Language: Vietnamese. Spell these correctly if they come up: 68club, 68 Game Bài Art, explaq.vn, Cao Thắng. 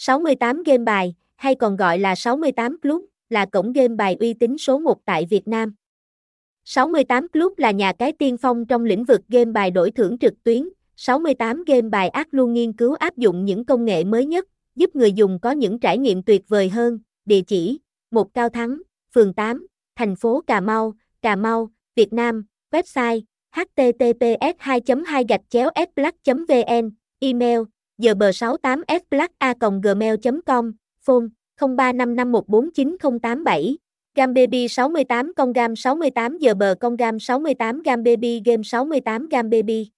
68 Game Bài, hay còn gọi là 68 Club, là cổng game bài uy tín số 1 tại Việt Nam. 68 Club là nhà cái tiên phong trong lĩnh vực game bài đổi thưởng trực tuyến. 68 Game Bài Art luôn nghiên cứu áp dụng những công nghệ mới nhất, giúp người dùng có những trải nghiệm tuyệt vời hơn. Địa chỉ: 1 Cao Thắng, phường 8, thành phố Cà Mau, Việt Nam. Website: https://explaq.vn. Email: gb68explaq@gmail.com. Phone: 0355149087. Game Baby 68 con Game 68 giờ bờ con Game 68 Game Baby Game 68 Game Baby.